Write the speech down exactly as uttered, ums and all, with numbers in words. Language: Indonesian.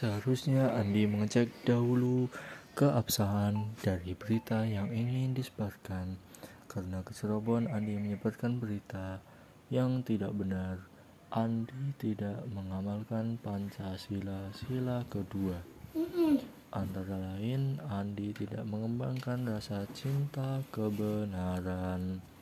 Seharusnya Andi mengecek dahulu keabsahan dari berita yang ingin disebarkan, karena keserobohan Andi menyebarkan berita yang tidak benar. Andi tidak mengamalkan Pancasila sila kedua. Antara lain, Andi tidak mengembangkan rasa cinta kebenaran.